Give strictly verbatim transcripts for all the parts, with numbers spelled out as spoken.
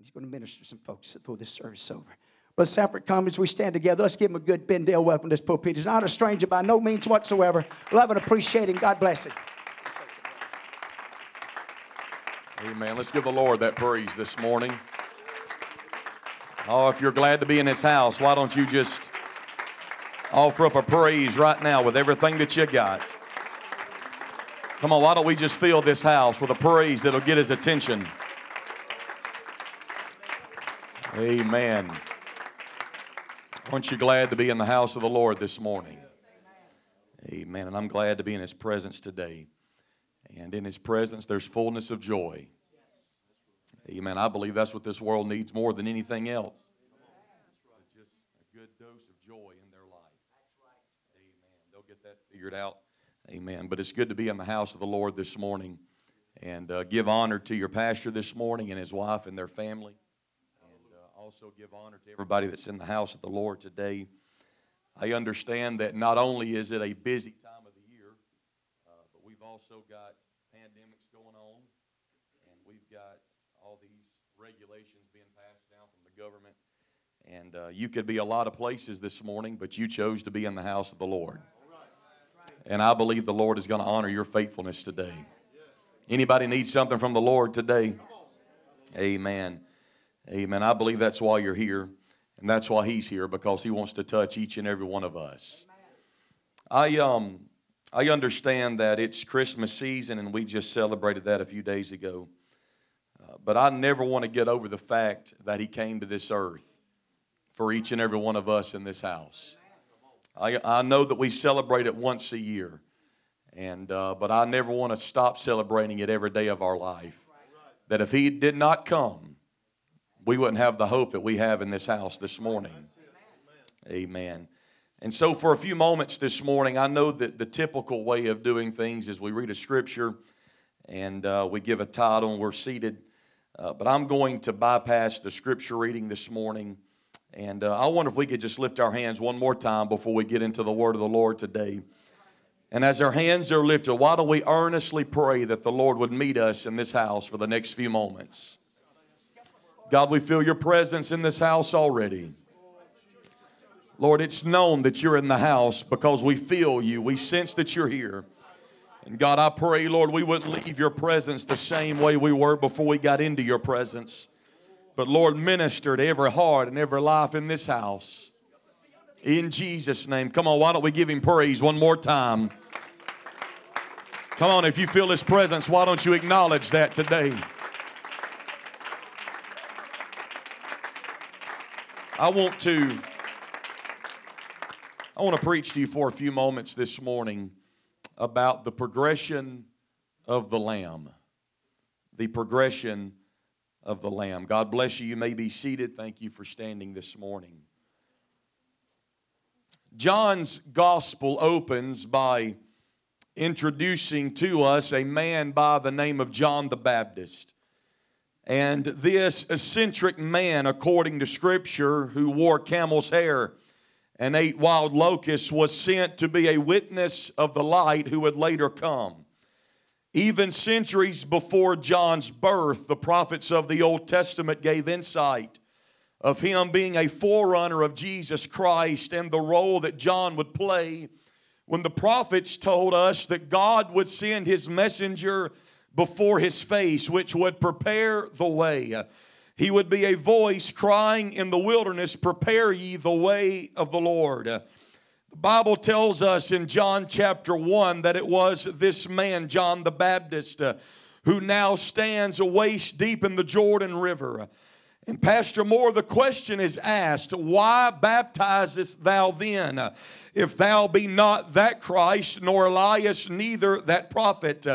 He's going to minister some folks before this service is over. But separate comments, we stand together. Let's give him a good Bendale welcome to this pulpit. He's not a stranger by no means whatsoever. Love and appreciate him. God bless him. Amen. Let's give the Lord that praise this morning. Oh, if you're glad to be in his house, why don't you just offer up a praise right now with everything that you got? Come on, why don't we just fill this house with a praise that'll get his attention? Amen. Aren't you glad to be in the house of the Lord this morning? Amen. And I'm glad to be in his presence today. And in his presence, there's fullness of joy. Amen. I believe that's what this world needs more than anything else. Just a good dose of joy in their life. Amen. They'll get that figured out. Amen. But it's good to be in the house of the Lord this morning and uh, give honor to your pastor this morning and his wife and their family. And uh, also give honor to everybody that's in the house of the Lord today. I understand that not only is it a busy time of the year, uh, but we've also got pandemics going on, and we've got all these regulations being passed down from the government. And uh, you could be a lot of places this morning, but you chose to be in the house of the Lord. And I believe the Lord is going to honor your faithfulness today. Anybody need something from the Lord today? Amen. Amen. I believe that's why you're here. And that's why he's here, because he wants to touch each and every one of us. I um I understand that it's Christmas season, and we just celebrated that a few days ago. Uh, but I never want to get over the fact that he came to this earth for each and every one of us in this house. I, I know that we celebrate it once a year, and uh, but I never want to stop celebrating it every day of our life. That if he did not come, we wouldn't have the hope that we have in this house this morning. Amen. And so for a few moments this morning, I know that the typical way of doing things is we read a scripture and uh, we give a title and we're seated. Uh, but I'm going to bypass the scripture reading this morning. And uh, I wonder if we could just lift our hands one more time before we get into the word of the Lord today. And as our hands are lifted, why don't we earnestly pray that the Lord would meet us in this house for the next few moments. God, we feel your presence in this house already. Lord, it's known that you're in the house because we feel you. We sense that you're here. And God, I pray, Lord, we wouldn't leave your presence the same way we were before we got into your presence. But Lord, minister to every heart and every life in this house. In Jesus' name. Come on, why don't we give him praise one more time? Come on, if you feel his presence, why don't you acknowledge that today? I want to, I want to preach to you for a few moments this morning about the progression of the Lamb. The progression of the Lamb. God bless you. You may be seated. Thank you for standing this morning. John's gospel opens by introducing to us a man by the name of John the Baptist. And this eccentric man, according to Scripture, who wore camel's hair and ate wild locusts, was sent to be a witness of the light who would later come. Even centuries before John's birth, the prophets of the Old Testament gave insight of him being a forerunner of Jesus Christ and the role that John would play when the prophets told us that God would send his messenger before his face, which would prepare the way. He would be a voice crying in the wilderness, "Prepare ye the way of the Lord." The Bible tells us in John chapter one that it was this man, John the Baptist, uh, who now stands waist deep in the Jordan River. And Pastor Moore, the question is asked, why baptizest thou then, if thou be not that Christ, nor Elias, neither that prophet?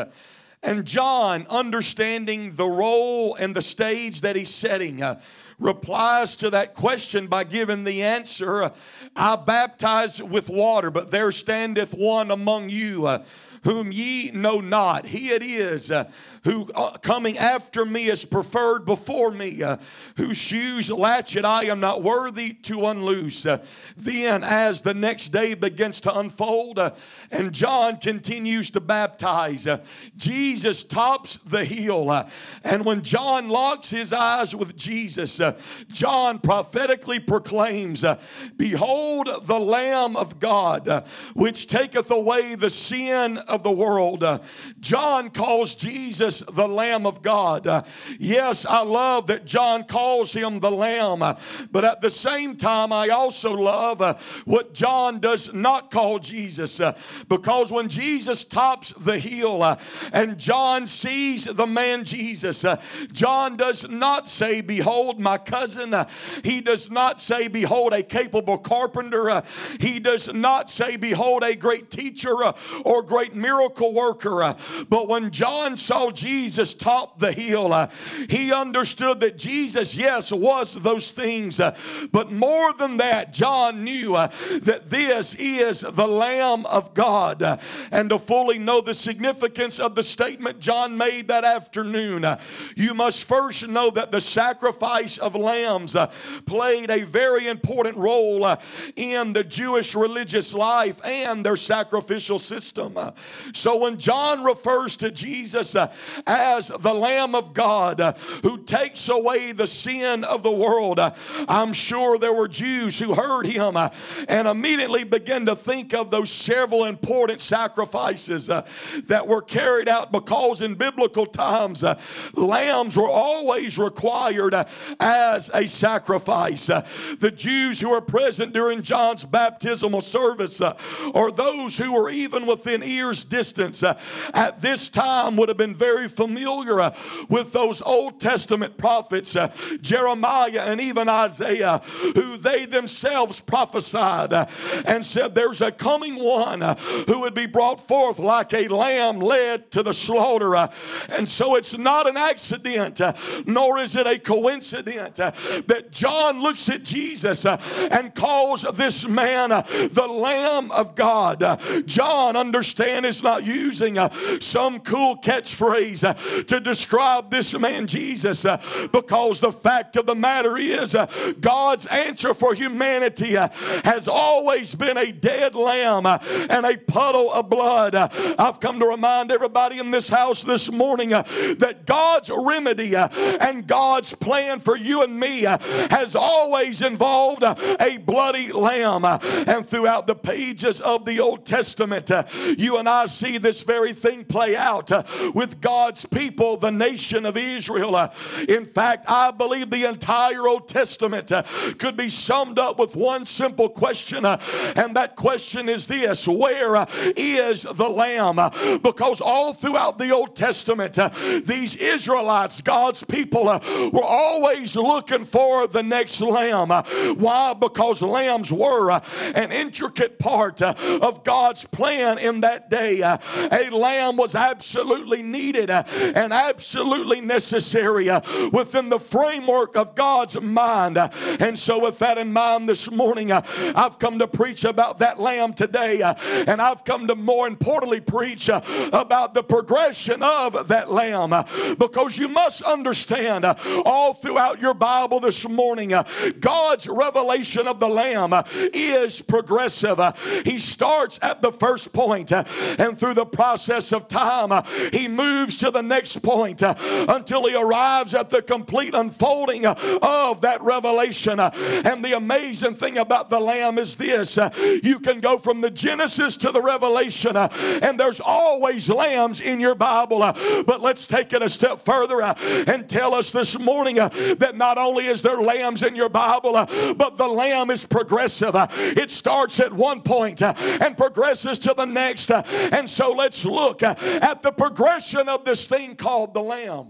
And John, understanding the role and the stage that he's setting, uh, replies to that question by giving the answer, I baptize with water, but there standeth one among you uh, whom ye know not. He it is uh, who uh, coming after me is preferred before me, uh, whose shoes latchet I am not worthy to unloose. Uh, then as the next day begins to unfold uh, and John continues to baptize, uh, Jesus tops the hill. Uh, and when John locks his eyes with Jesus, uh, John prophetically proclaims, uh, behold the Lamb of God, uh, which taketh away the sin of the world. Uh, John calls Jesus the Lamb of God. Uh, yes, I love that John calls him the Lamb, uh, but at the same time, I also love uh, what John does not call Jesus, uh, because when Jesus tops the hill uh, and John sees the man Jesus, uh, John does not say, behold my cousin. Uh, he does not say, behold a capable carpenter. Uh, he does not say, behold a great teacher uh, or great miracle worker. Uh, but when John saw Jesus top the hill, uh, he understood that Jesus, yes, was those things. Uh, but more than that, John knew uh, that this is the Lamb of God. Uh, and to fully know the significance of the statement John made that afternoon, uh, you must first know that the sacrifice of lambs uh, played a very important role uh, in the Jewish religious life and their sacrificial system. Uh, so when John refers to Jesus uh, as the Lamb of God uh, who takes away the sin of the world, uh, I'm sure there were Jews who heard him uh, and immediately began to think of those several important sacrifices uh, that were carried out, because in biblical times uh, lambs were always required uh, as a sacrifice. Uh, the Jews who were present during John's baptismal service uh, or those who were even within ear's distance uh, at this time would have been very familiar uh, with those Old Testament prophets, uh, Jeremiah and even Isaiah, who they themselves prophesied uh, and said there's a coming one uh, who would be brought forth like a lamb led to the slaughter. Uh, and so it's not an accident uh, nor is it a coincidence uh, that John looks at Jesus uh, and calls this man uh, the Lamb of God. Uh, John, understand, is not using uh, some cool catchphrase uh, to describe this man Jesus, uh, because the fact of the matter is uh, God's answer for humanity uh, has always been a dead lamb uh, and a puddle of blood. Uh, I've come to remind everybody in this house this morning uh, that God's remedy uh, and God's plan for you and me uh, has always involved uh, a bloody lamb. Uh, and throughout the pages of the Old Testament, uh, you and I see this very thing play out uh, with God's people, the nation of Israel. Uh, in fact, I believe the entire Old Testament uh, could be summed up with one simple question, uh, and that question is this: where uh, is the Lamb? Uh, because all throughout the Old Testament, uh, these Israelites, God's people, uh, were always looking for the next lamb. Uh, why? Because lambs were uh, an intricate part uh, of God's plan in that day. Uh, a lamb was absolutely needed uh, and absolutely necessary uh, within the framework of God's mind. Uh, and so with that in mind this morning, uh, I've come to preach about that lamb today. Uh, and I've come to more importantly preach uh, about the progression of that lamb. Uh, because you must understand, uh, all throughout your Bible this morning, uh, God's revelation of the lamb uh, is progressive. Uh, he starts at the first point, uh, and through the process of time, uh, he moves to the next point uh, until he arrives at the complete unfolding uh, of that revelation. Uh, and the amazing thing about the lamb is this: uh, you can go from the Genesis to the Revelation, uh, and there's always lambs in your Bible. Uh, but let's take it a step further uh, and tell us this morning uh, that not only is there lambs in your Bible, uh, but the lamb is progressive. Uh, it starts at one point uh, and progresses to the next. Uh, and so let's look uh, at the progression of this thing called the lamb.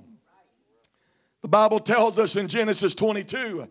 The Bible tells us in Genesis twenty-two,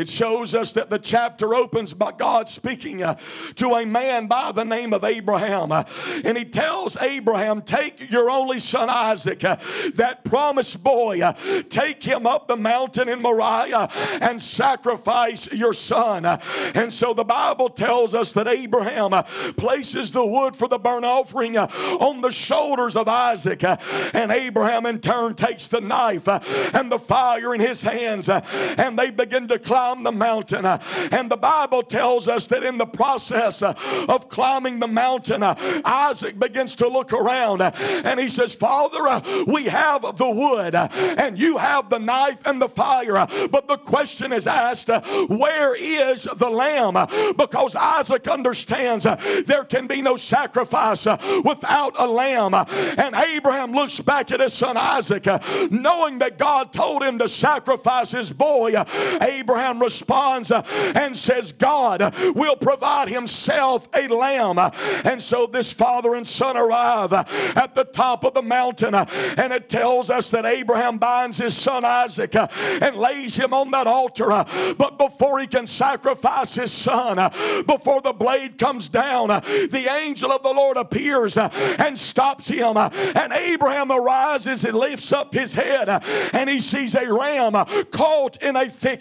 It shows us that the chapter opens by God speaking uh, to a man by the name of Abraham. Uh, and he tells Abraham, take your only son Isaac, uh, that promised boy, uh, take him up the mountain in Moriah and sacrifice your son. Uh, and so the Bible tells us that Abraham uh, places the wood for the burnt offering uh, on the shoulders of Isaac. Uh, and Abraham in turn takes the knife uh, and the fire in his hands. Uh, and they begin to climb the mountain, and the Bible tells us that in the process of climbing the mountain, Isaac begins to look around and he says, Father, we have the wood and you have the knife and the fire, but the question is asked, where is the lamb? Because Isaac understands there can be no sacrifice without a lamb. And Abraham looks back at his son Isaac, knowing that God told him to sacrifice his boy. Abraham responds and says, God will provide himself a lamb. And so this father and son arrive at the top of the mountain, and it tells us that Abraham binds his son Isaac and lays him on that altar. But before he can sacrifice his son, before the blade comes down, the angel of the Lord appears and stops him. And Abraham arises and lifts up his head, and he sees a ram caught in a thicket.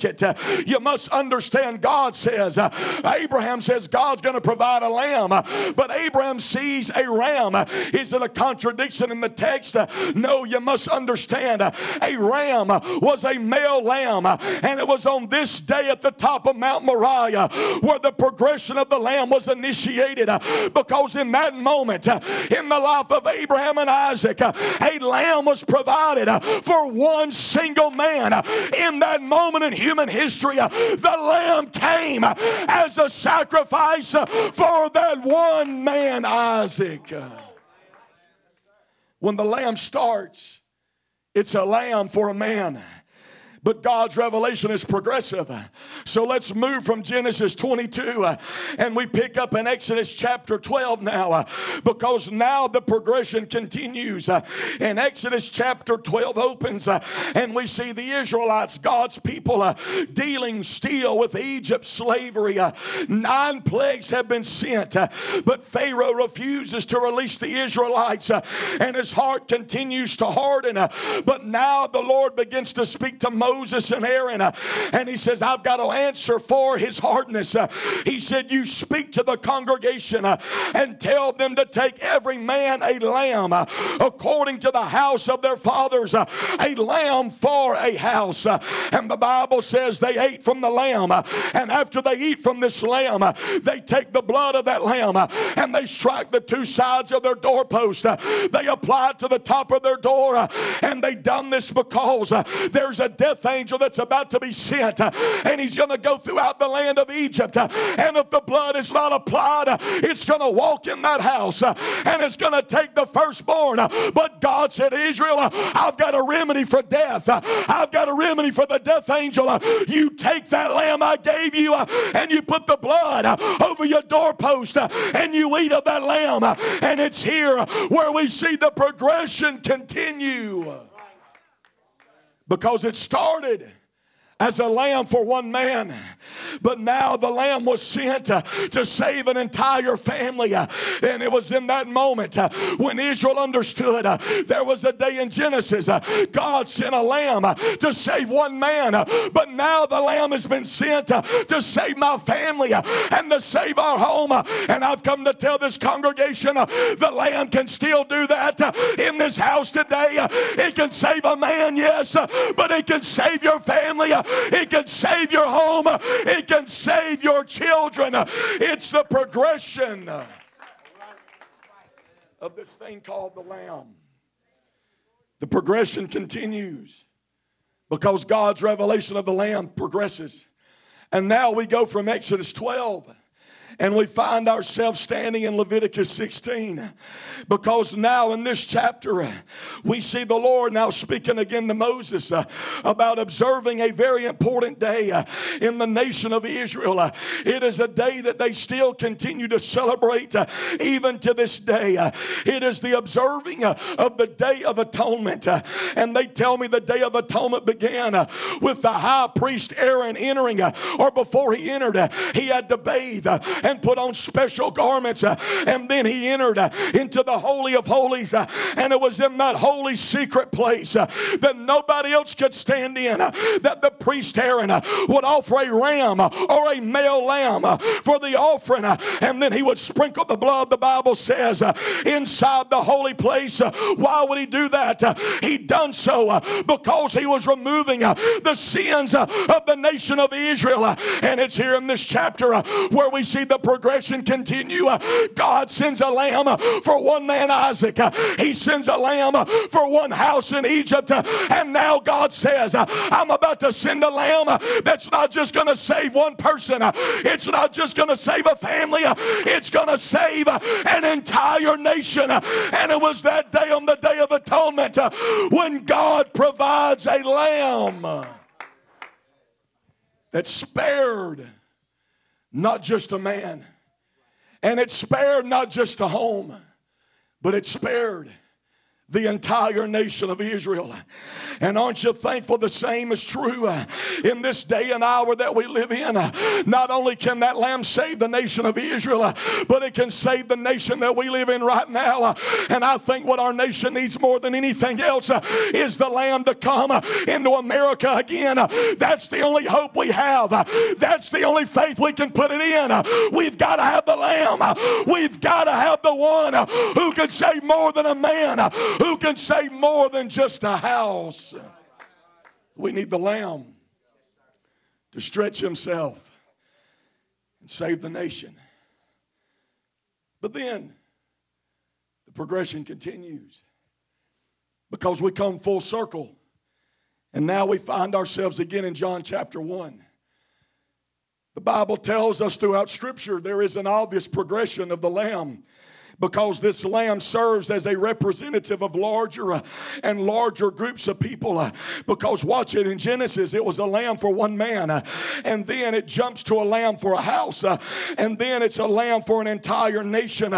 You must understand, God says, uh, Abraham says God's going to provide a lamb, uh, but Abraham sees a ram. Uh, is it a contradiction in the text? Uh, no, you must understand, uh, a ram uh, was a male lamb, uh, and it was on this day at the top of Mount Moriah where the progression of the lamb was initiated, uh, because in that moment, uh, in the life of Abraham and Isaac, uh, a lamb was provided uh, for one single man. Uh, in that moment in human history, History, the lamb came as a sacrifice for that one man, Isaac. When the lamb starts, it's a lamb for a man. But God's revelation is progressive. So let's move from Genesis twenty-two uh, and we pick up in Exodus chapter twelve now, uh, because now the progression continues. Uh, and Exodus chapter twelve opens, uh, and we see the Israelites, God's people, uh, dealing still with Egypt's slavery. Uh, nine plagues have been sent, uh, but Pharaoh refuses to release the Israelites, uh, and his heart continues to harden. Uh, but now the Lord begins to speak to Moses. Moses and Aaron, uh, and he says, I've got to answer for his hardness. Uh, he said, you speak to the congregation uh, and tell them to take every man a lamb uh, according to the house of their fathers, uh, a lamb for a house. Uh, and the Bible says they ate from the lamb, uh, and after they eat from this lamb, uh, they take the blood of that lamb uh, and they strike the two sides of their doorpost. Uh, they apply it to the top of their door, uh, and they done this because uh, there's a death angel that's about to be sent, uh, and he's going to go throughout the land of Egypt, uh, and if the blood is not applied, uh, it's going to walk in that house, uh, and it's going to take the firstborn. Uh, but God said, Israel, uh, I've got a remedy for death. Uh, I've got a remedy for the death angel. Uh, you take that lamb I gave you, uh, and you put the blood uh, over your doorpost, uh, and you eat of that lamb, uh, and it's here uh, where we see the progression continue. Because it started as a lamb for one man, but now the lamb was sent uh, to save an entire family. Uh, and it was in that moment uh, when Israel understood uh, there was a day in Genesis uh, God sent a lamb uh, to save one man, uh, but now the lamb has been sent uh, to save my family uh, and to save our home. Uh, and I've come to tell this congregation uh, the lamb can still do that uh, in this house today. Uh, it can save a man, yes, uh, but it can save your family. Uh, It can save your home. It can save your children. It's the progression of this thing called the Lamb. The progression continues because God's revelation of the Lamb progresses. And now we go from Exodus twelve And we find ourselves standing in Leviticus sixteen. Because now in this chapter, we see the Lord now speaking again to Moses about observing a very important day in the nation of Israel. It is a day that they still continue to celebrate even to this day. It is the observing of the Day of Atonement. And they tell me the Day of Atonement began with the high priest Aaron entering, or before he entered, he had to bathe and put on special garments, and then he entered into the Holy of Holies, and it was in that holy secret place that nobody else could stand in that the priest Aaron would offer a ram or a male lamb for the offering, and then he would sprinkle the blood, the Bible says, inside the holy place. Why would he do that? He done so because he was removing the sins of the nation of Israel. And it's here in this chapter where we see the progression continue. God sends a lamb for one man, Isaac. He sends a lamb for one house in Egypt. And now God says, I'm about to send a lamb that's not just going to save one person. It's not just going to save a family. It's going to save an entire nation. And it was that day, on the Day of Atonement, when God provides a lamb that spared not just a man, and it spared not just a home, but it spared the entire nation of Israel. And aren't you thankful the same is true in this day and hour that we live in? Not only can that lamb save the nation of Israel, but it can save the nation that we live in right now. And I think what our nation needs more than anything else is the lamb to come into America again. That's the only hope we have. That's the only faith we can put it in. We've got to have the lamb. We've got to have the one who can save more than a man, who can save more than just a house. We need the lamb to stretch himself and save the nation. But then the progression continues, because we come full circle, and now we find ourselves again in John chapter one. The Bible tells us throughout Scripture there is an obvious progression of the lamb, because this lamb serves as a representative of larger and larger groups of people. Because watch it, in Genesis it was a lamb for one man, and then it jumps to a lamb for a house, and then it's a lamb for an entire nation.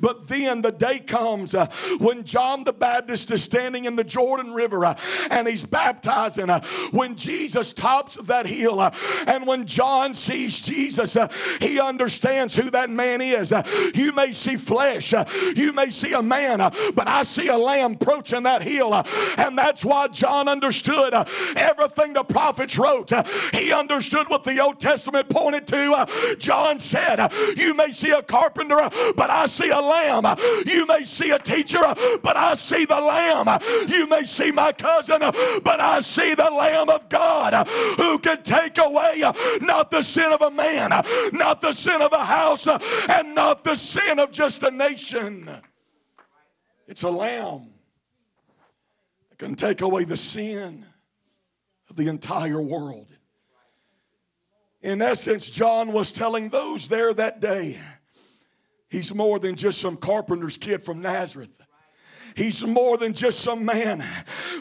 But then the day comes when John the Baptist is standing in the Jordan River and he's baptizing, when Jesus tops that hill, and when John sees Jesus, he understands who that man is. You may see flesh, you may see a man, but I see a lamb approaching that hill. And that's why John understood everything the prophets wrote. He understood what the Old Testament pointed to. John said, you may see a carpenter, but I see a lamb. You may see a teacher, but I see the lamb. You may see my cousin, but I see the Lamb of God, who can take away not the sin of a man, not the sin of a house, and not the sin of just a nation. It's a lamb that can take away the sin of the entire world. In essence, John was telling those there that day, he's more than just some carpenter's kid from Nazareth. He's more than just some man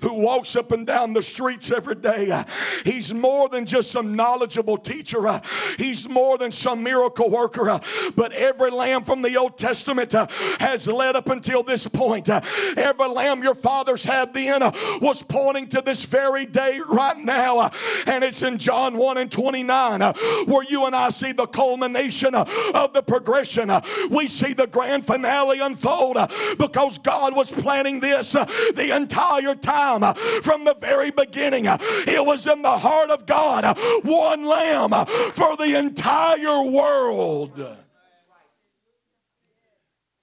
who walks up and down the streets every day. He's more than just some knowledgeable teacher. He's more than some miracle worker. But every lamb from the Old Testament has led up until this point. Every lamb your fathers had then was pointing to this very day right now. And it's in John one and twenty-nine where you and I see the culmination of the progression. We see the grand finale unfold, because God was planning this uh, the entire time, uh, from the very beginning. Uh, it was in the heart of God, uh, one lamb uh, for the entire world.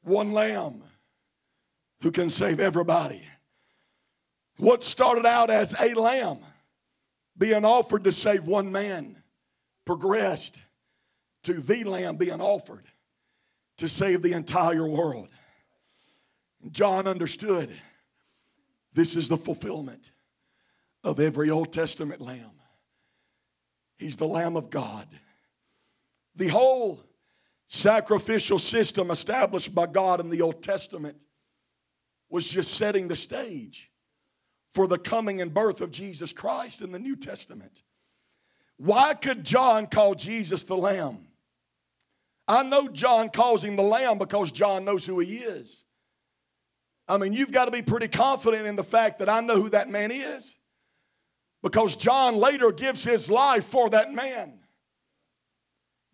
One lamb who can save everybody. What started out as a lamb being offered to save one man progressed to the lamb being offered to save the entire world. John understood this is the fulfillment of every Old Testament lamb. He's the Lamb of God. The whole sacrificial system established by God in the Old Testament was just setting the stage for the coming and birth of Jesus Christ in the New Testament. Why could John call Jesus the Lamb? I know John calls him the Lamb because John knows who he is. I mean, you've got to be pretty confident in the fact that I know who that man is, because John later gives his life for that man.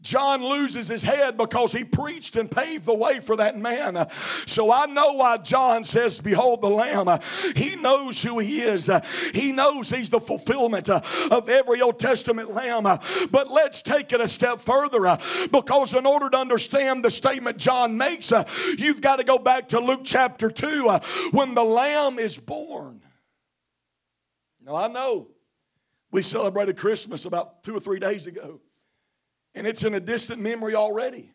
John loses his head because he preached and paved the way for that man. So I know why John says, "Behold the Lamb." He knows who he is. He knows he's the fulfillment of every Old Testament lamb. But let's take it a step further, because in order to understand the statement John makes, you've got to go back to Luke chapter two, when the Lamb is born. Now I know we celebrated Christmas about two or three days ago, and it's in a distant memory already.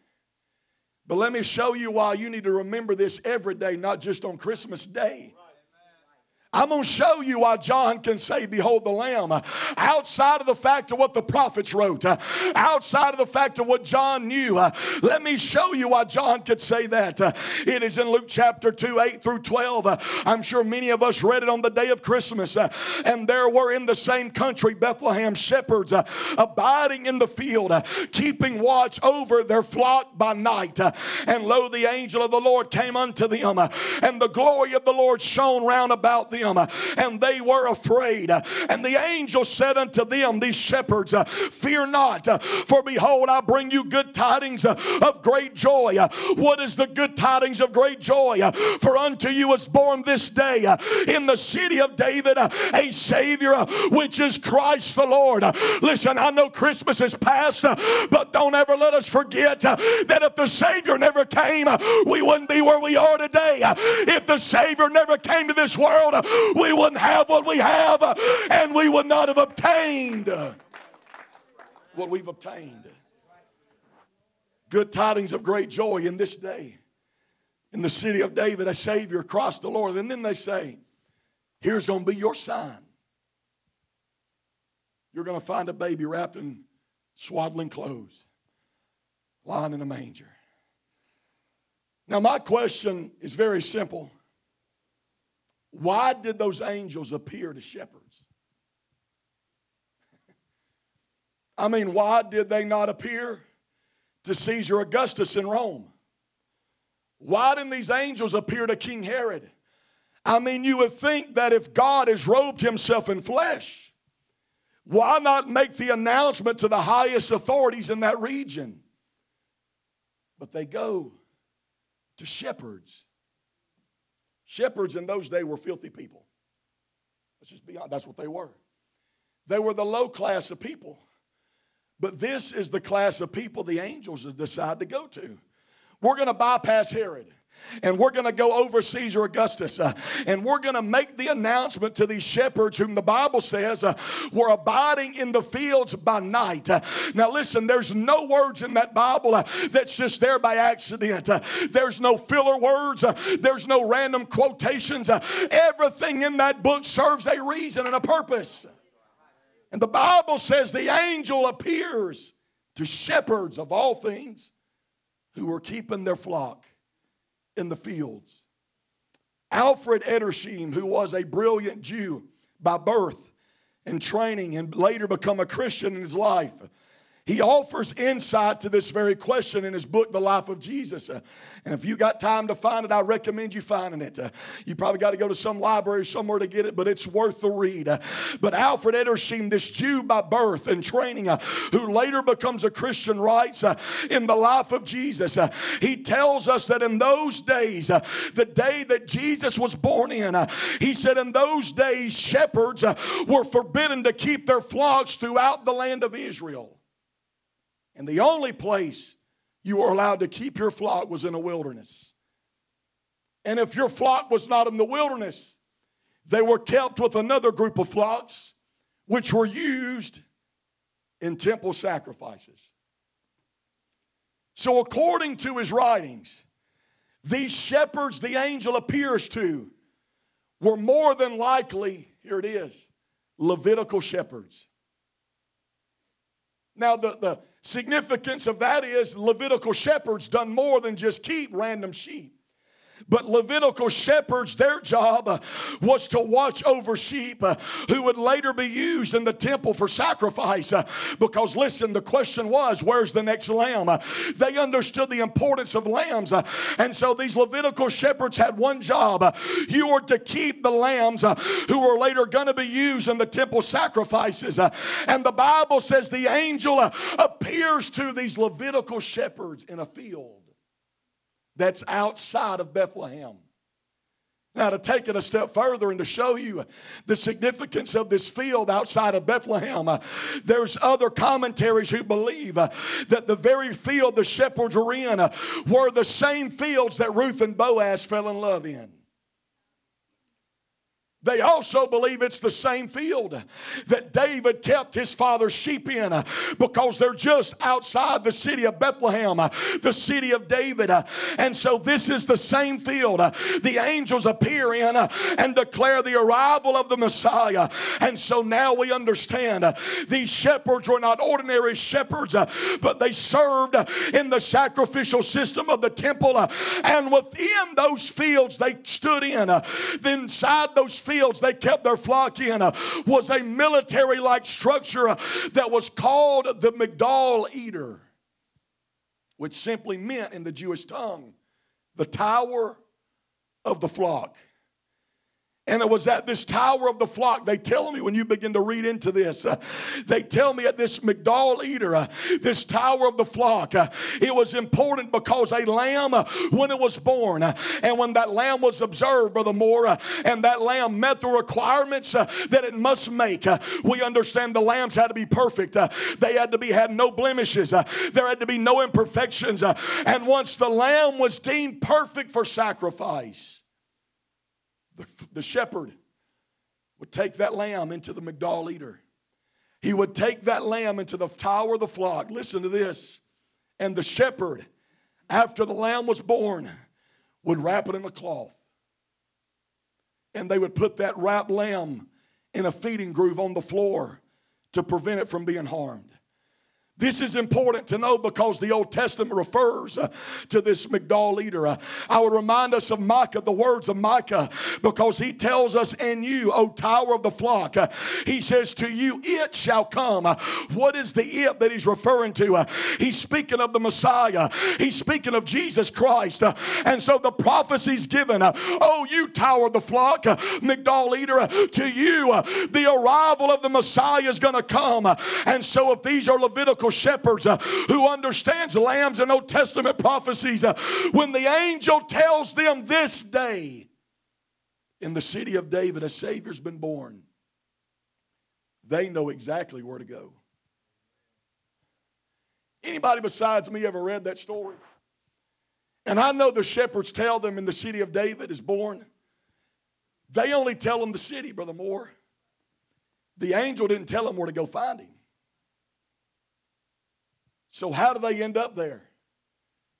But let me show you why you need to remember this every day, not just on Christmas Day. I'm going to show you why John can say, "Behold the Lamb." Outside of the fact of what the prophets wrote, outside of the fact of what John knew, let me show you why John could say that. It is in Luke chapter two, eight through twelve. I'm sure many of us read it on the day of Christmas. "And there were in the same country, Bethlehem, shepherds abiding in the field, keeping watch over their flock by night. And lo, the angel of the Lord came unto them, and the glory of the Lord shone round about them. Them, and they were afraid. And the angel said unto them, these shepherds, fear not, for behold, I bring you good tidings of great joy." What is the good tidings of great joy? "For unto you is born this day in the city of David a Savior, which is Christ the Lord." Listen, I know Christmas is past, but don't ever let us forget that if the Savior never came, we wouldn't be where we are today. If the Savior never came to this world, we wouldn't have what we have, and we would not have obtained what we've obtained. Good tidings of great joy in this day, in the city of David, a Savior, Christ the Lord. And then they say, "Here's going to be your sign. You're going to find a baby wrapped in swaddling clothes, lying in a manger." Now, my question is very simple. Why did those angels appear to shepherds? I mean, why did they not appear to Caesar Augustus in Rome? Why didn't these angels appear to King Herod? I mean, you would think that if God has robed himself in flesh, why not make the announcement to the highest authorities in that region? But they go to shepherds. Shepherds in those days were filthy people. Let's just be honest, that's what they were. They were the low class of people. But this is the class of people the angels decide to go to. We're going to bypass Herod, and we're going to go over Caesar Augustus, uh, and we're going to make the announcement to these shepherds whom the Bible says uh, were abiding in the fields by night. Uh, now listen, there's no words in that Bible uh, that's just there by accident. Uh, there's no filler words. Uh, there's no random quotations. Uh, everything in that book serves a reason and a purpose. And the Bible says the angel appears to shepherds of all things who were keeping their flock in the fields. Alfred Edersheim, who was a brilliant Jew by birth and training and later become a Christian in his life, he offers insight to this very question in his book, The Life of Jesus. And if you got time to find it, I recommend you finding it. You probably got to go to some library somewhere to get it, but it's worth the read. But Alfred Edersheim, this Jew by birth and training, who later becomes a Christian, writes in The Life of Jesus, he tells us that in those days, the day that Jesus was born in, he said in those days, shepherds were forbidden to keep their flocks throughout the land of Israel. And the only place you were allowed to keep your flock was in a wilderness. And if your flock was not in the wilderness, they were kept with another group of flocks, which were used in temple sacrifices. So according to his writings, these shepherds the angel appears to were more than likely, here it is, Levitical shepherds. Now, the, the significance of that is Levitical shepherds done more than just keep random sheep. But Levitical shepherds, their job uh, was to watch over sheep uh, who would later be used in the temple for sacrifice. Uh, because listen, the question was, where's the next lamb? Uh, they understood the importance of lambs. Uh, and so these Levitical shepherds had one job. Uh, you were to keep the lambs uh, who were later going to be used in the temple sacrifices. Uh, and the Bible says the angel uh, appears to these Levitical shepherds in a field that's outside of Bethlehem. Now, to take it a step further and to show you the significance of this field outside of Bethlehem, uh, there's other commentaries who believe uh, that the very field the shepherds were in uh, were the same fields that Ruth and Boaz fell in love in. They also believe it's the same field that David kept his father's sheep in, because they're just outside the city of Bethlehem, the city of David. And so this is the same field the angels appear in and declare the arrival of the Messiah. And so now we understand these shepherds were not ordinary shepherds, but they served in the sacrificial system of the temple. And within those fields they stood in, inside those fields, Fields they kept their flock in uh, was a military-like structure uh, that was called the Migdal Eder, which simply meant in the Jewish tongue, the tower of the flock. And it was at this tower of the flock, they tell me when you begin to read into this, uh, they tell me at this Migdal Eder, uh, this tower of the flock, uh, it was important because a lamb, uh, when it was born, uh, and when that lamb was observed, Brother Moore, uh, and that lamb met the requirements uh, that it must make. Uh, we understand the lambs had to be perfect. Uh, they had to be had no blemishes. Uh, there had to be no imperfections. Uh, and once the lamb was deemed perfect for sacrifice, the shepherd would take that lamb into the Migdal Eder. He would take that lamb into the tower of the flock. Listen to this. And the shepherd, after the lamb was born, would wrap it in a cloth. And they would put that wrapped lamb in a feeding groove on the floor to prevent it from being harmed. This is important to know because the Old Testament refers uh, to this Migdal Eder. Uh, I would remind us of Micah, the words of Micah, because he tells us, and you, O tower of the flock, uh, he says, to you it shall come. Uh, what is the it that he's referring to? Uh, he's speaking of the Messiah. He's speaking of Jesus Christ. Uh, and so the prophecy's given, uh, O you tower of the flock, uh, Migdal Eder, uh, to you, uh, the arrival of the Messiah is going to come. Uh, and so if these are Levitical shepherds uh, who understands lambs and Old Testament prophecies, uh, when the angel tells them this day in the city of David a Savior's been born, they know exactly where to go. Anybody besides me ever read that story? And I know the shepherds tell them in the city of David is born. They only tell them the city, Brother Moore. The angel didn't tell them where to go find him. So how do they end up there?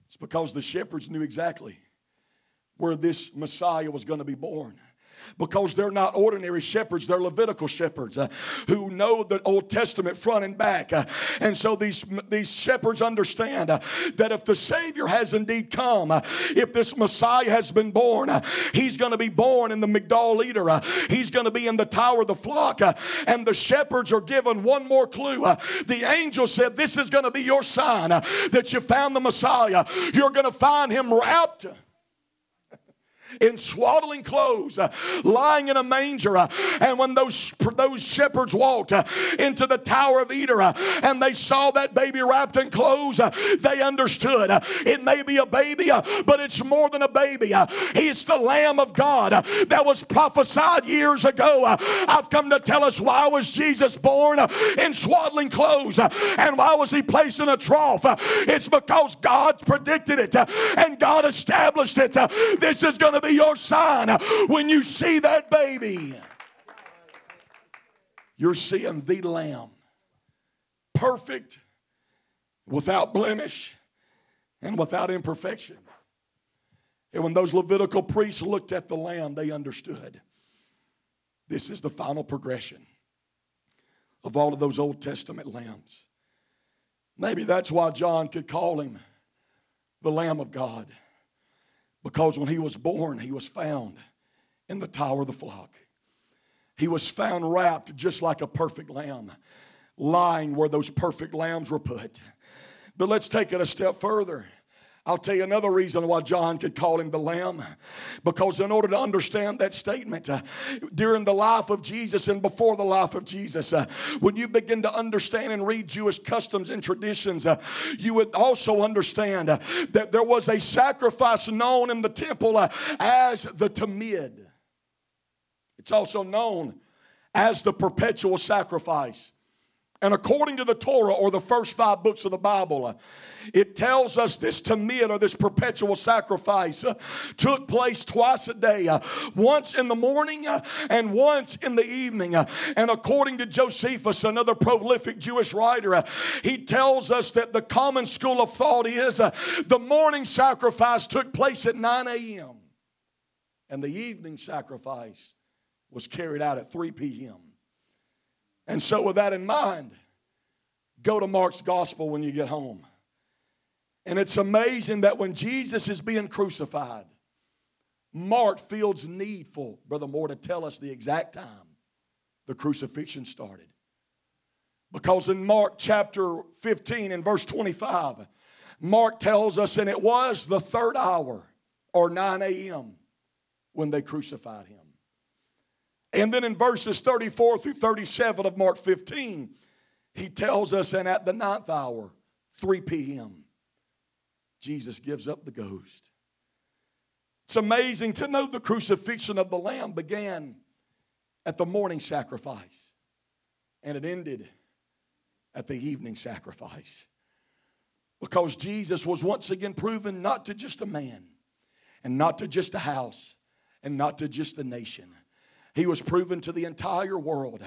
It's because the shepherds knew exactly where this Messiah was going to be born. Because they're not ordinary shepherds, they're Levitical shepherds uh, who know the Old Testament front and back. Uh, and so these, these shepherds understand uh, that if the Savior has indeed come, uh, if this Messiah has been born, uh, he's going to be born in the Migdal Eder. Uh, he's going to be in the tower of the flock. Uh, and the shepherds are given one more clue. Uh, the angel said, this is going to be your sign uh, that you found the Messiah. You're going to find him wrapped in swaddling clothes, uh, lying in a manger. Uh, and when those, those shepherds walked uh, into the Tower of Eder uh, and they saw that baby wrapped in clothes, uh, they understood. Uh, it may be a baby, uh, but it's more than a baby. Uh, he's the Lamb of God uh, that was prophesied years ago. Uh, I've come to tell us, why was Jesus born uh, in swaddling clothes? Uh, and why was he placed in a trough? Uh, it's because God predicted it uh, and God established it. Uh, this is going to be your sign. When you see that baby, you're seeing the Lamb, perfect, without blemish and without imperfection. And when those Levitical priests looked at the Lamb, they understood this is the final progression of all of those Old Testament lambs. Maybe that's why John could call him the Lamb of God, because when he was born, he was found in the tower of the flock. He was found wrapped just like a perfect lamb, lying where those perfect lambs were put. But let's take it a step further. I'll tell you another reason why John could call him the Lamb. Because in order to understand that statement, uh, during the life of Jesus and before the life of Jesus, uh, when you begin to understand and read Jewish customs and traditions, uh, you would also understand uh, that there was a sacrifice known in the temple uh, as the Tamid. It's also known as the perpetual sacrifice. And according to the Torah, or the first five books of the Bible, it tells us this Tamid, or this perpetual sacrifice, uh, took place twice a day, uh, once in the morning uh, and once in the evening. Uh, and according to Josephus, another prolific Jewish writer, uh, he tells us that the common school of thought is uh, the morning sacrifice took place at nine a.m. and the evening sacrifice was carried out at three p.m. And so with that in mind, go to Mark's gospel when you get home. And it's amazing that when Jesus is being crucified, Mark feels needful, Brother Moore, to tell us the exact time the crucifixion started. Because in Mark chapter fifteen and verse twenty-five, Mark tells us, and it was the third hour, or nine a.m., when they crucified him. And then in verses thirty-four through thirty-seven of Mark fifteen, he tells us, and at the ninth hour, three p.m., Jesus gives up the ghost. It's amazing to know the crucifixion of the Lamb began at the morning sacrifice, and it ended at the evening sacrifice, because Jesus was once again proven not to just a man, and not to just a house, and not to just a nation. He was proven to the entire world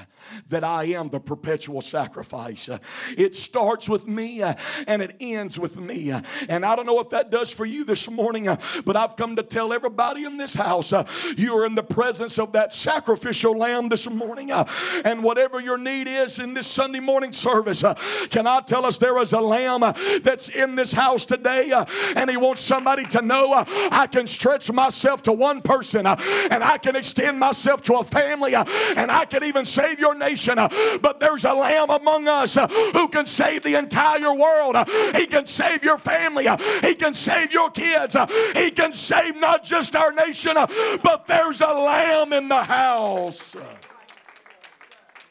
that I am the perpetual sacrifice. It starts with me and it ends with me. And I don't know what that does for you this morning, but I've come to tell everybody in this house, you are in the presence of that sacrificial lamb this morning. And whatever your need is in this Sunday morning service, can I tell us there is a lamb that's in this house today, and he wants somebody to know, I can stretch myself to one person, and I can extend myself to a family, uh, and I can even save your nation, uh, but there's a lamb among us uh, who can save the entire world. Uh, he can save your family. Uh, he can save your kids. Uh, he can save not just our nation, uh, but there's a lamb in the house uh,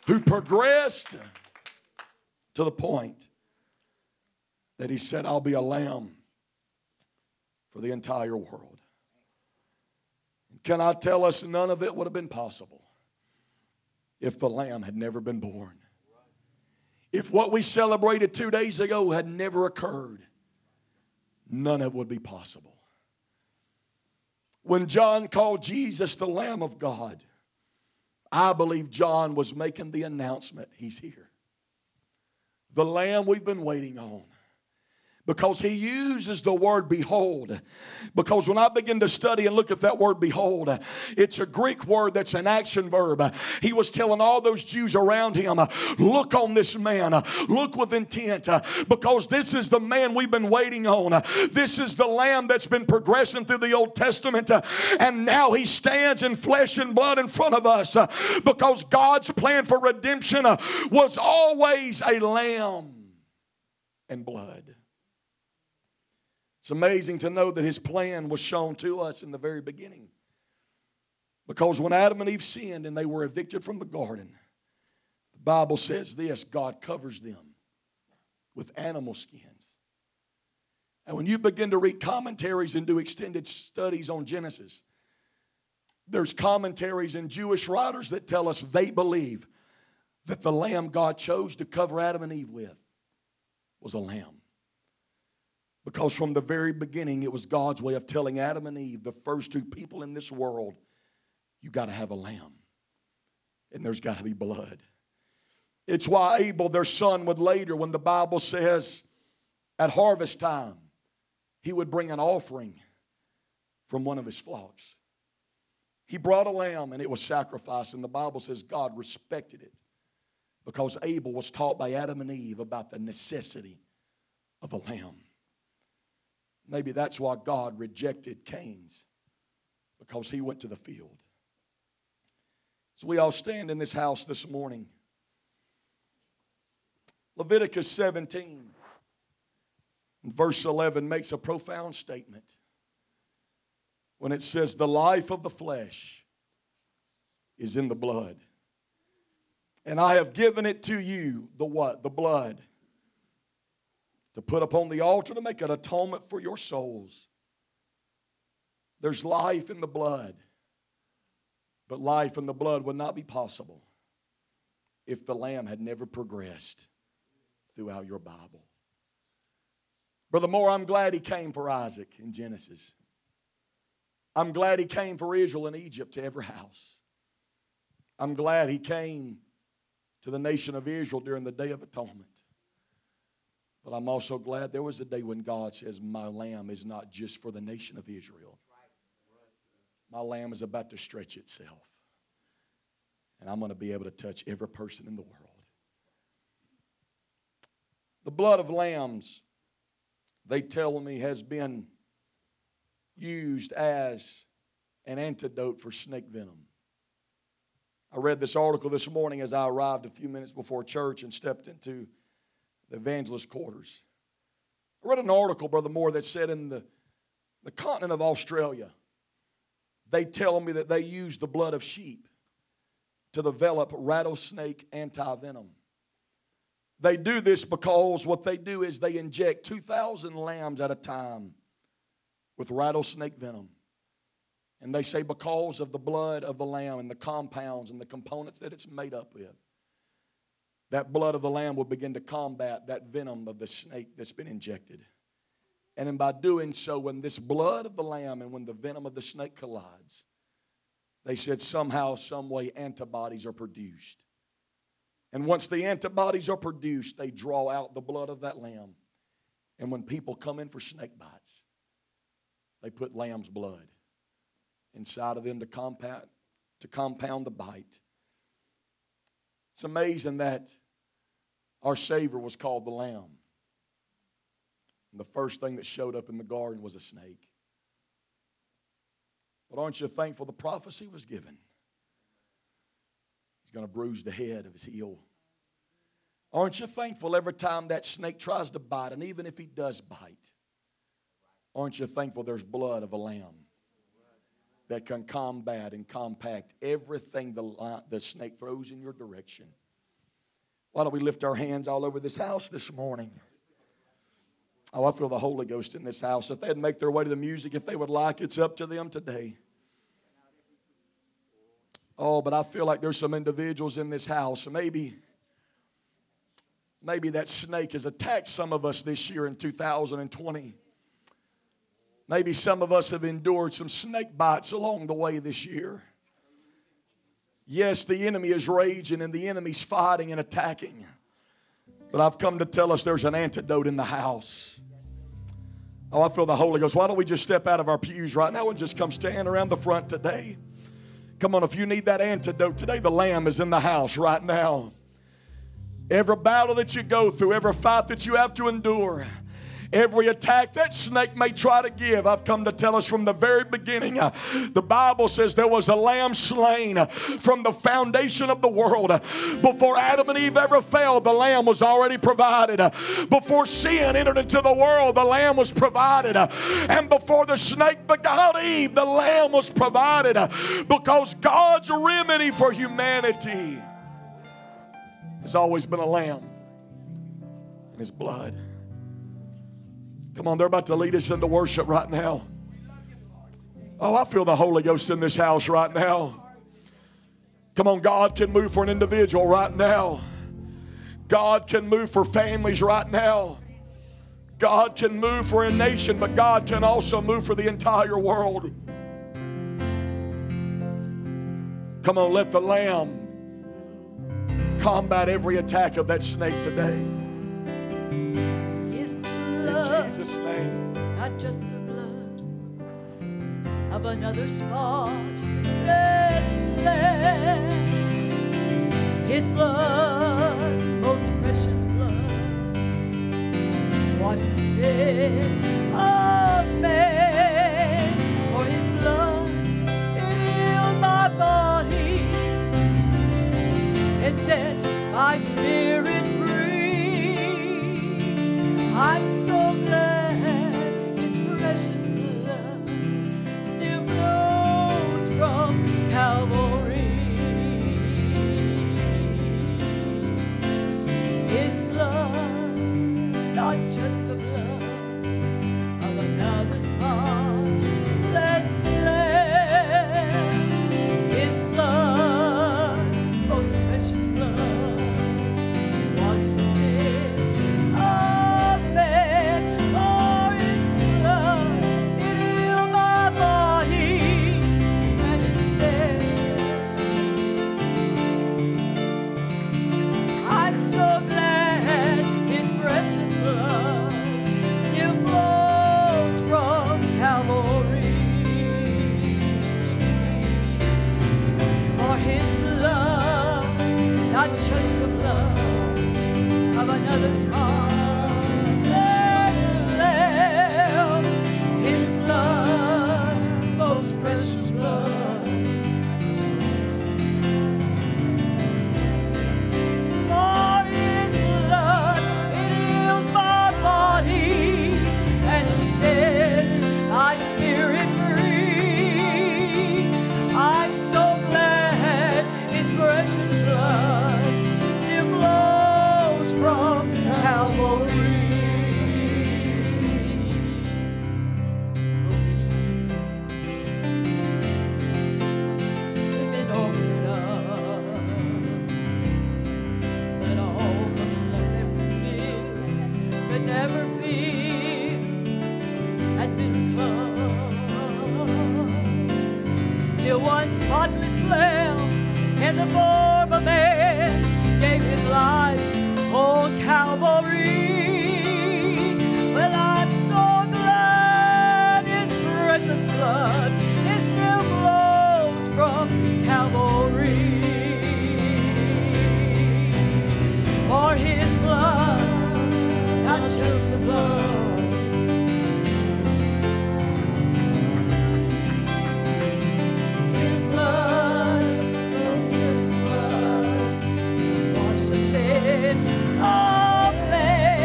who progressed to the point that he said, I'll be a lamb for the entire world. Can I tell us none of it would have been possible if the Lamb had never been born? If what we celebrated two days ago had never occurred, none of it would be possible. When John called Jesus the Lamb of God, I believe John was making the announcement, he's here. The Lamb we've been waiting on. Because he uses the word behold. Because when I begin to study and look at that word behold, it's a Greek word that's an action verb. He was telling all those Jews around him, look on this man. Look with intent. Because this is the man we've been waiting on. This is the lamb that's been progressing through the Old Testament. And now he stands in flesh and blood in front of us. Because God's plan for redemption was always a lamb and blood. It's amazing to know that his plan was shown to us in the very beginning. Because when Adam and Eve sinned and they were evicted from the garden, the Bible says this, God covers them with animal skins. And when you begin to read commentaries and do extended studies on Genesis, there's commentaries and Jewish writers that tell us they believe that the lamb God chose to cover Adam and Eve with was a lamb. Because from the very beginning, it was God's way of telling Adam and Eve, the first two people in this world, you got to have a lamb. And there's got to be blood. It's why Abel, their son, would later, when the Bible says at harvest time, he would bring an offering from one of his flocks. He brought a lamb and it was sacrificed. And the Bible says God respected it because Abel was taught by Adam and Eve about the necessity of a lamb. Maybe that's why God rejected Cain's, because he went to the field. So we all stand in this house this morning. Leviticus seventeen, verse eleven, makes a profound statement when it says, the life of the flesh is in the blood. And I have given it to you, the what? The blood. To put upon the altar to make an atonement for your souls. There's life in the blood. But life in the blood would not be possible if the lamb had never progressed throughout your Bible. Brother Moore, I'm glad he came for Isaac in Genesis. I'm glad he came for Israel in Egypt to every house. I'm glad he came to the nation of Israel during the Day of Atonement. But I'm also glad there was a day when God says, my lamb is not just for the nation of Israel. My lamb is about to stretch itself. And I'm going to be able to touch every person in the world. The blood of lambs, they tell me, has been used as an antidote for snake venom. I read this article this morning as I arrived a few minutes before church and stepped into the evangelist quarters. I read an article, Brother Moore, that said in the, the continent of Australia, they tell me that they use the blood of sheep to develop rattlesnake anti-venom. They do this because what they do is they inject two thousand lambs at a time with rattlesnake venom. And they say because of the blood of the lamb and the compounds and the components that it's made up with, that blood of the lamb will begin to combat that venom of the snake that's been injected. And then by doing so, when this blood of the lamb and when the venom of the snake collides, they said somehow, some way, antibodies are produced. And once the antibodies are produced, they draw out the blood of that lamb. And when people come in for snake bites, they put lamb's blood inside of them to compound, to compound the bite. It's amazing that our Savior was called the Lamb. And the first thing that showed up in the garden was a snake. But aren't you thankful the prophecy was given? He's going to bruise the head of his heel. Aren't you thankful every time that snake tries to bite, and even if he does bite, aren't you thankful there's blood of a lamb that can combat and compact everything the, the snake throws in your direction? Why don't we lift our hands all over this house this morning? Oh, I feel the Holy Ghost in this house. If they'd make their way to the music, if they would like, it's up to them today. Oh, but I feel like there's some individuals in this house. Maybe, maybe that snake has attacked some of us this year in two thousand twenty. Maybe some of us have endured some snake bites along the way this year. Yes, the enemy is raging and the enemy's fighting and attacking. But I've come to tell us there's an antidote in the house. Oh, I feel the Holy Ghost. Why don't we just step out of our pews right now and just come stand around the front today? Come on, if you need that antidote today, the Lamb is in the house right now. Every battle that you go through, every fight that you have to endure, every attack that snake may try to give, I've come to tell us from the very beginning, uh, the Bible says there was a lamb slain uh, from the foundation of the world. Uh, before Adam and Eve ever fell, the lamb was already provided. Uh, before sin entered into the world, the lamb was provided. Uh, and before the snake beguiled Eve, the lamb was provided. Uh, because God's remedy for humanity has always been a lamb and his blood. Come on, they're about to lead us into worship right now. Oh, I feel the Holy Ghost in this house right now. Come on, God can move for an individual right now. God can move for families right now. God can move for a nation, but God can also move for the entire world. Come on, let the Lamb combat every attack of that snake today. In Jesus' name. Not just the blood of another spotless lamb. His blood, most precious blood, righteousness of man. For his blood, it healed my body and set my spirit free. I'm so glad his precious blood still flows from Calvary. Just the blood of another spotless Lamb, his blood, most precious blood, washed the sin of man. Oh, his blood, it healed my body and it said, I'm so glad his precious blood of another's spotless Lamb, his blood, most precious blood, for his blood, it heals my body and it sets my spirit free. I'm so glad his precious blood from Calvary. We've been offered up, but all of the love that was spilled could never feel had been plugged till one spotless Lamb in the form of man gave his life. Oh, Calvary, well, I'm so glad his precious blood, it still flows from Calvary. For his blood, not just the blood. His blood, not just blood, wants to sin. Oh, man.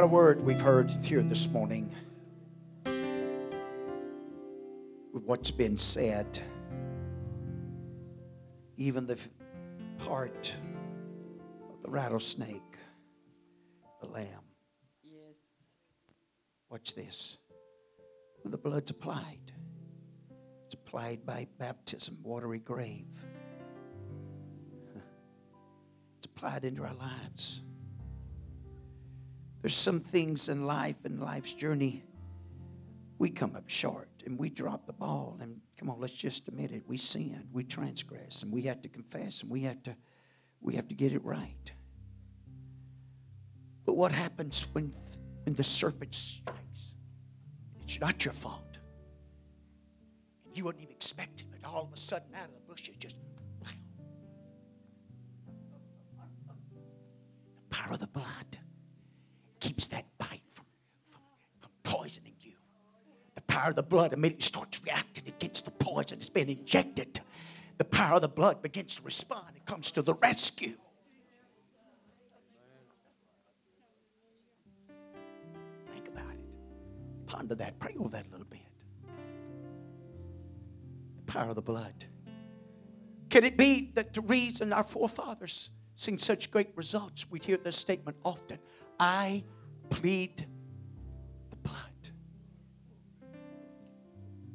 what a word we've heard here this morning. With what's been said. Even the part of the rattlesnake, the lamb. Yes. Watch this. When the blood's applied, it's applied by baptism, watery grave. It's applied into our lives. There's some things in life and life's journey we come up short and we drop the ball and come on, let's just admit it. We sin, we transgress, and we have to confess and we have to we have to get it right. But what happens when when the serpent strikes? It's not your fault. And you wouldn't even expect it, but all of a sudden out of the bush it just pow. The power of the blood keeps that bite from, from, from poisoning you. The power of the blood immediately starts reacting against the poison that's been injected. The power of the blood begins to respond. It comes to the rescue. Think about it. Ponder that. Pray over that a little bit. The power of the blood. Can it be that the reason our forefathers seen such great results, we'd hear this statement often, I plead the blood.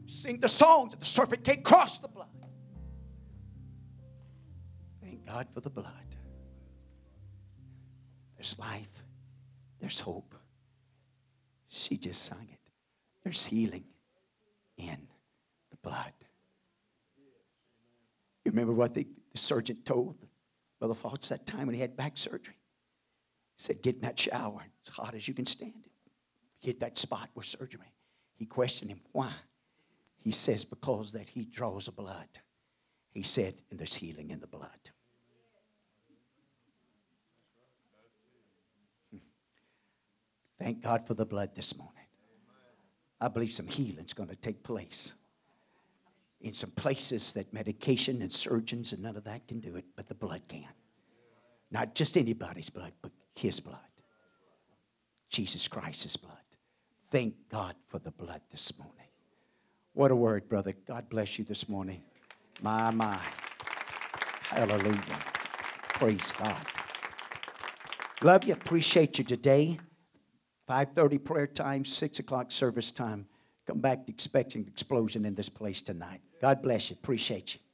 Sing the songs that the serpent can't cross the blood. Thank God for the blood. There's life. There's hope. She just sang it. There's healing in the blood. You remember what the, the surgeon told Brother Fawkes that time when he had back surgery? He said, get in that shower as hot as you can stand it. Hit that spot where surgery. He questioned him, why? He says, because that he draws the blood. He said, and there's healing in the blood. Thank God for the blood this morning. I believe some healing's going to take place. In some places that medication and surgeons and none of that can do it, but the blood can. Not just anybody's blood, but his blood. Jesus Christ's blood. Thank God for the blood this morning. What a word, brother. God bless you this morning. My, my. Hallelujah. Praise God. Love you. Appreciate you today. five thirty prayer time, six o'clock service time. Come back expecting an explosion in this place tonight. God bless you. Appreciate you.